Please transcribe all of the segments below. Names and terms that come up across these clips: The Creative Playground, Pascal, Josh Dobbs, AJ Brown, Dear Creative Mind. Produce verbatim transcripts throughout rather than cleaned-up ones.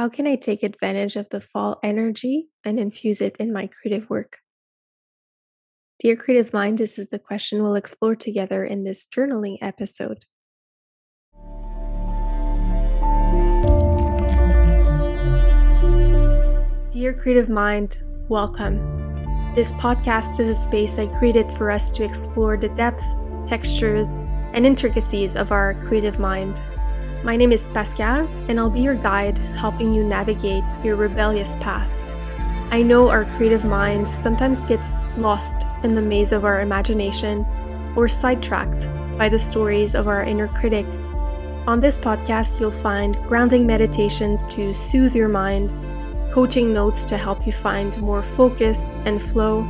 How can I take advantage of the fall energy and infuse it in my creative work? Dear Creative Mind, this is the question we'll explore together in this journaling episode. Dear Creative Mind, welcome. This podcast is a space I created for us to explore the depth, textures, and intricacies of our creative mind. My name is Pascal, and I'll be your guide, helping you navigate your rebellious path. I know our creative mind sometimes gets lost in the maze of our imagination or sidetracked by the stories of our inner critic. On this podcast, you'll find grounding meditations to soothe your mind, coaching notes to help you find more focus and flow,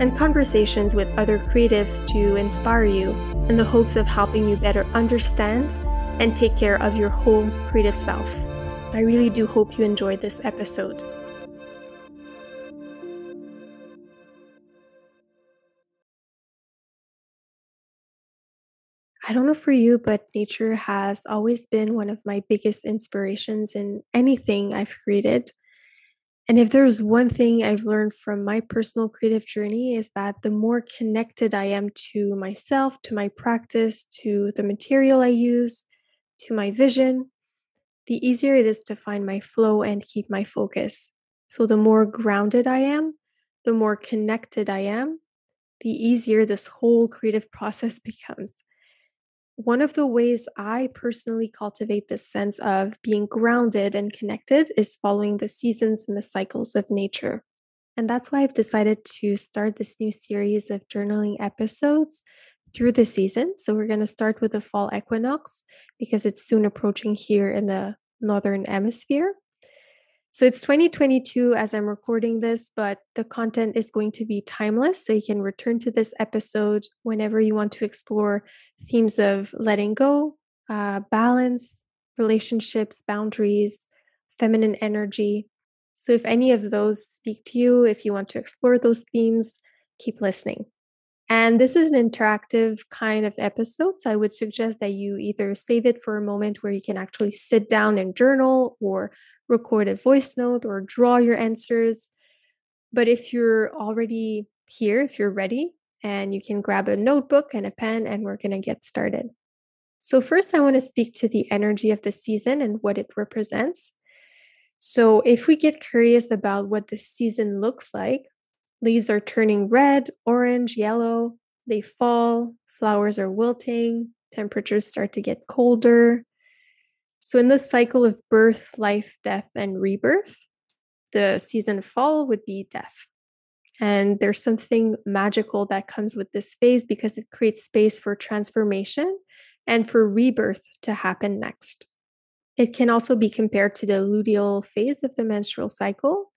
and conversations with other creatives to inspire you in the hopes of helping you better understand and take care of your whole creative self. I really do hope you enjoyed this episode. I don't know for you, but nature has always been one of my biggest inspirations in anything I've created. And if there's one thing I've learned from my personal creative journey, is that the more connected I am to myself, to my practice, to the material I use, to my vision, the easier it is to find my flow and keep my focus. So the more grounded I am, the more connected I am, the easier this whole creative process becomes. One of the ways I personally cultivate this sense of being grounded and connected is following the seasons and the cycles of nature. And that's why I've decided to start this new series of journaling episodes through the season. So we're going to start with the fall equinox because it's soon approaching here in the northern hemisphere. So it's twenty twenty-two as I'm recording this, but the content is going to be timeless. So you can return to this episode whenever you want to explore themes of letting go, uh, balance, relationships, boundaries, feminine energy. So if any of those speak to you, if you want to explore those themes, keep listening. And this is an interactive kind of episode, so I would suggest that you either save it for a moment where you can actually sit down and journal, or record a voice note, or draw your answers. But if you're already here, if you're ready, and you can grab a notebook and a pen, and we're going to get started. So first, I want to speak to the energy of the season and what it represents. So if we get curious about what the season looks like, leaves are turning red, orange, yellow. They fall. Flowers are wilting. Temperatures start to get colder. So in this cycle of birth, life, death, and rebirth, the season of fall would be death. And there's something magical that comes with this phase because it creates space for transformation and for rebirth to happen next. It can also be compared to the luteal phase of the menstrual cycle.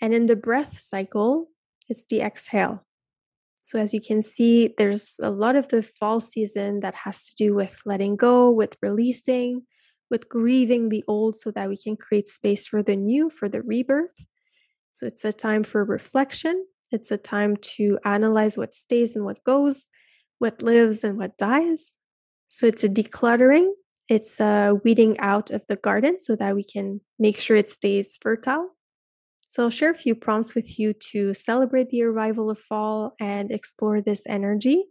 And in the breath cycle, it's the exhale. So as you can see, there's a lot of the fall season that has to do with letting go, with releasing, with grieving the old so that we can create space for the new, for the rebirth. So it's a time for reflection. It's a time to analyze what stays and what goes, what lives and what dies. So it's a decluttering. It's a weeding out of the garden so that we can make sure it stays fertile. So I'll share a few prompts with you to celebrate the arrival of fall and explore this energy.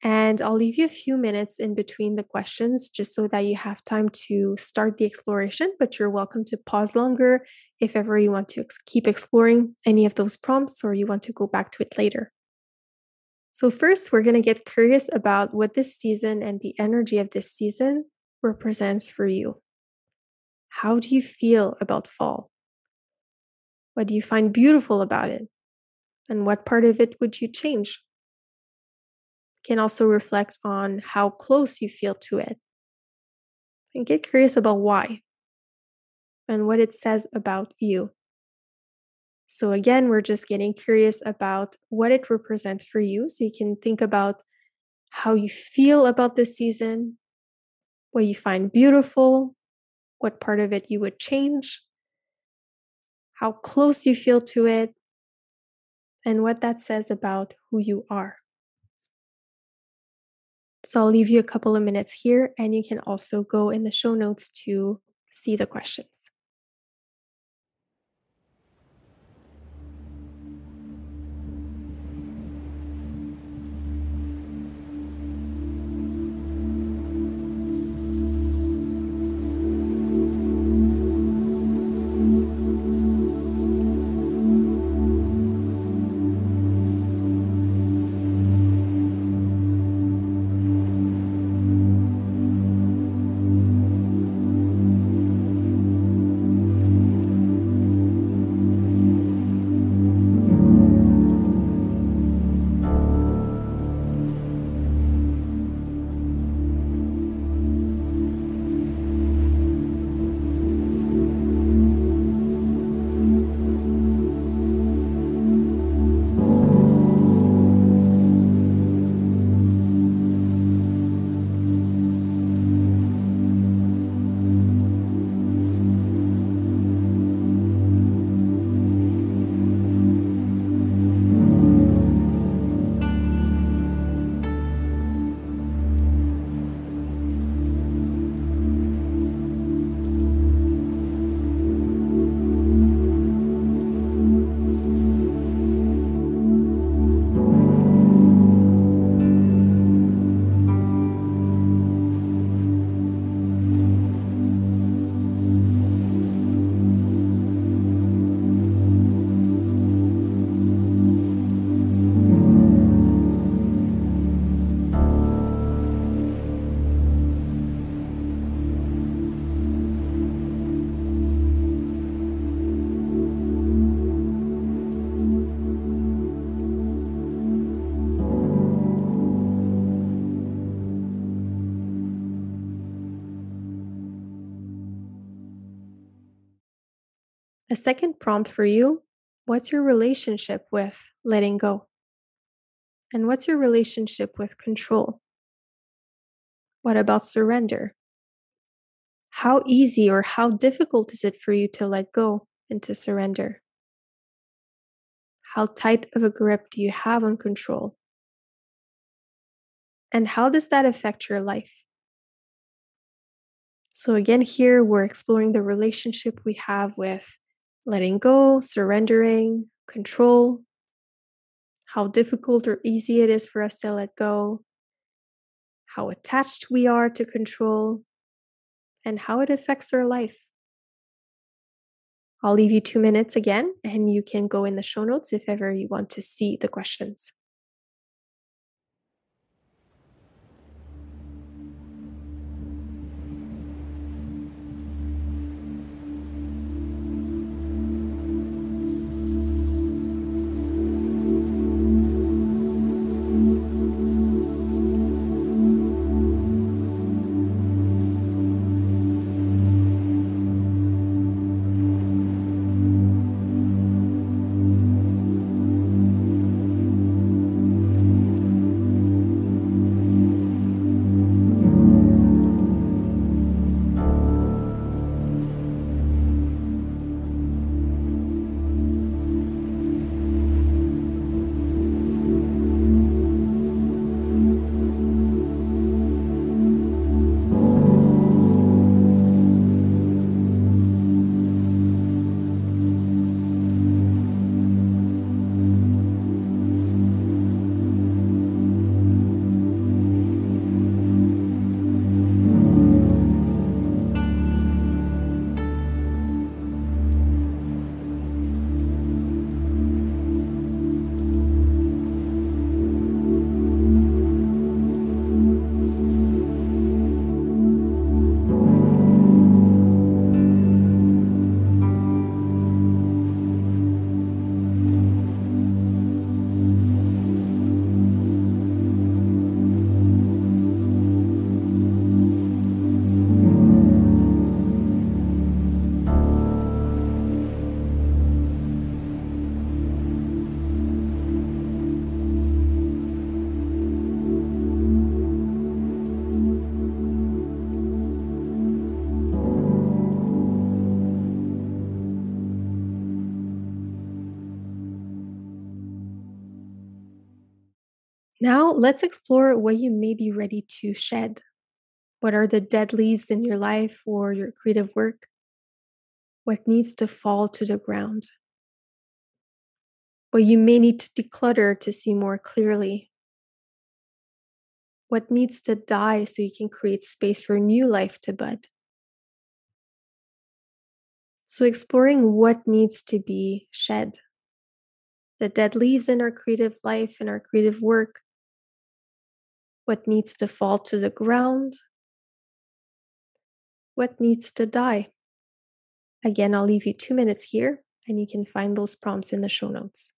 And I'll leave you a few minutes in between the questions just so that you have time to start the exploration, but you're welcome to pause longer if ever you want to ex- keep exploring any of those prompts or you want to go back to it later. So first, we're going to get curious about what this season and the energy of this season represents for you. How do you feel about fall? What do you find beautiful about it? And what part of it would you change? You can also reflect on how close you feel to it. And get curious about why and what it says about you. So again, we're just getting curious about what it represents for you. So you can think about how you feel about this season, what you find beautiful, what part of it you would change, how close you feel to it, and what that says about who you are. So I'll leave you a couple of minutes here, and you can also go in the show notes to see the questions. A second prompt for you, what's your relationship with letting go? And what's your relationship with control? What about surrender? How easy or how difficult is it for you to let go and to surrender? How tight of a grip do you have on control? And how does that affect your life? So again, here we're exploring the relationship we have with letting go, surrendering, control, how difficult or easy it is for us to let go, how attached we are to control, and how it affects our life. I'll leave you two minutes again, and you can go in the show notes if ever you want to see the questions. Now, let's explore what you may be ready to shed. What are the dead leaves in your life or your creative work? What needs to fall to the ground? What you may need to declutter to see more clearly? What needs to die so you can create space for new life to bud? So exploring what needs to be shed. The dead leaves in our creative life and our creative work. What needs to fall to the ground? What needs to die? Again, I'll leave you two minutes here, and you can find those prompts in the show notes.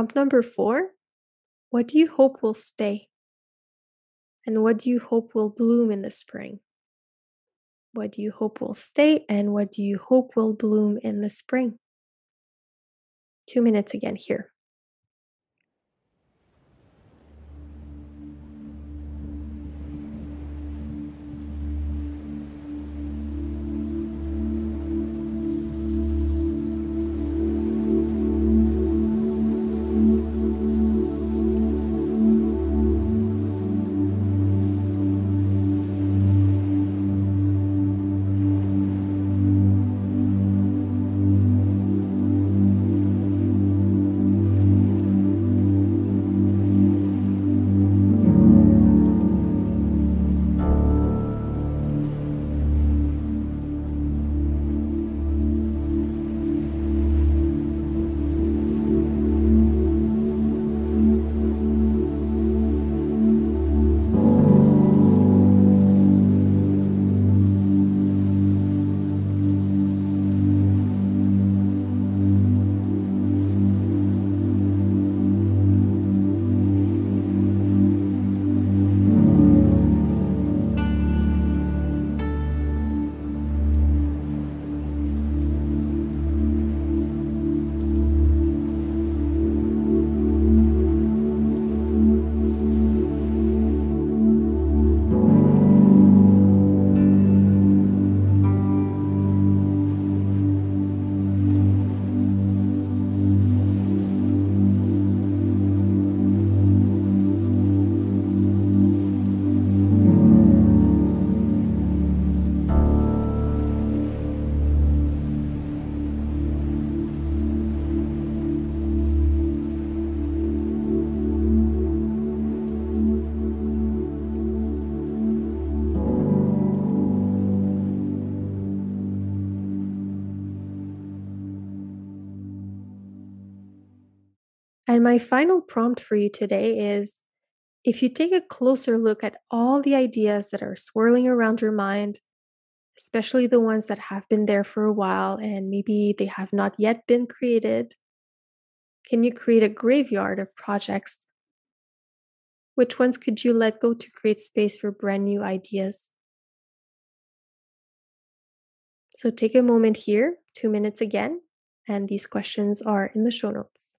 Prompt number four, what do you hope will stay? And what do you hope will bloom in the spring? What do you hope will stay and what do you hope will bloom in the spring? Two minutes again here. And my final prompt for you today is, if you take a closer look at all the ideas that are swirling around your mind, especially the ones that have been there for a while and maybe they have not yet been created, can you create a graveyard of projects? Which ones could you let go to create space for brand new ideas? So take a moment here, two minutes again, and these questions are in the show notes.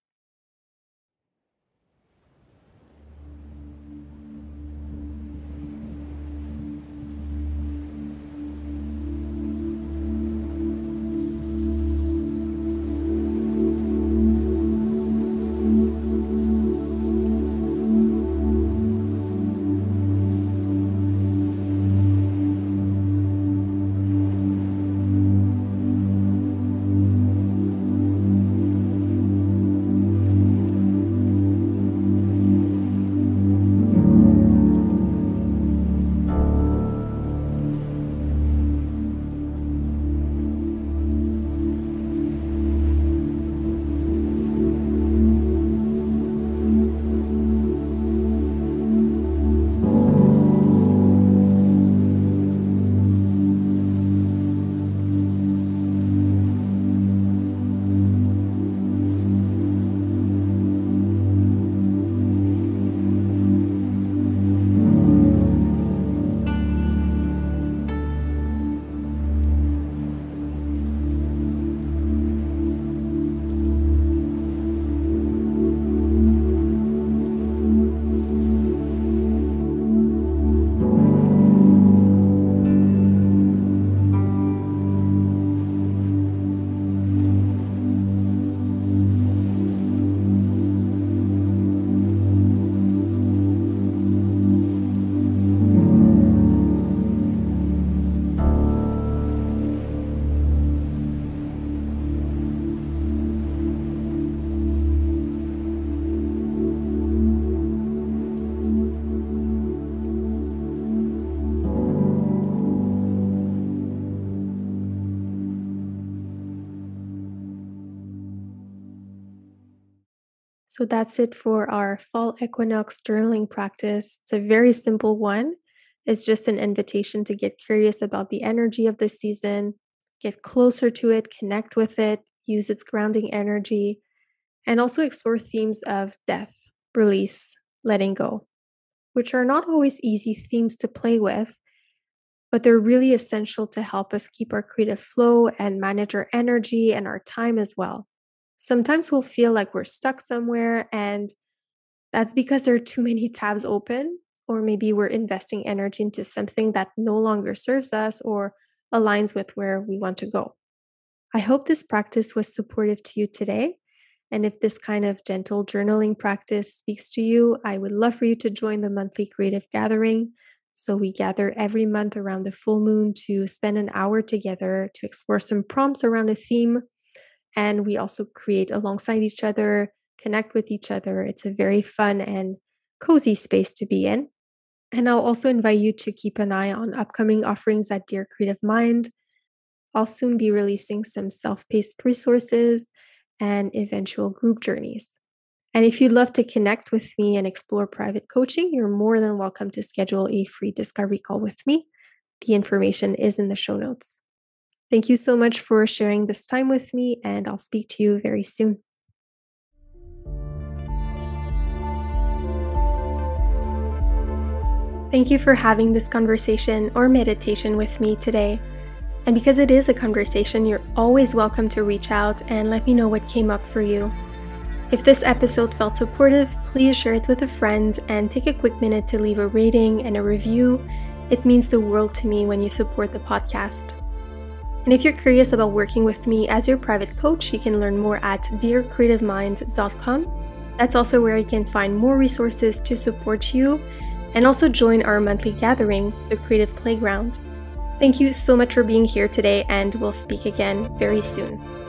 So that's it for our fall equinox journaling practice. It's a very simple one. It's just an invitation to get curious about the energy of the season, get closer to it, connect with it, use its grounding energy, and also explore themes of death, release, letting go, which are not always easy themes to play with, but they're really essential to help us keep our creative flow and manage our energy and our time as well. Sometimes we'll feel like we're stuck somewhere, and that's because there are too many tabs open, or maybe we're investing energy into something that no longer serves us or aligns with where we want to go. I hope this practice was supportive to you today. And if this kind of gentle journaling practice speaks to you, I would love for you to join the monthly creative gathering. So we gather every month around the full moon to spend an hour together to explore some prompts around a theme. And we also create alongside each other, connect with each other. It's a very fun and cozy space to be in. And I'll also invite you to keep an eye on upcoming offerings at Dear Creative Mind. I'll soon be releasing some self-paced resources and eventual group journeys. And if you'd love to connect with me and explore private coaching, you're more than welcome to schedule a free discovery call with me. The information is in the show notes. Thank you so much for sharing this time with me, and I'll speak to you very soon. Thank you for having this conversation or meditation with me today. And because it is a conversation, you're always welcome to reach out and let me know what came up for you. If this episode felt supportive, please share it with a friend and take a quick minute to leave a rating and a review. It means the world to me when you support the podcast. And if you're curious about working with me as your private coach, you can learn more at dear creative mind dot com. That's also where you can find more resources to support you, and also join our monthly gathering, The Creative Playground. Thank you so much for being here today, and we'll speak again very soon.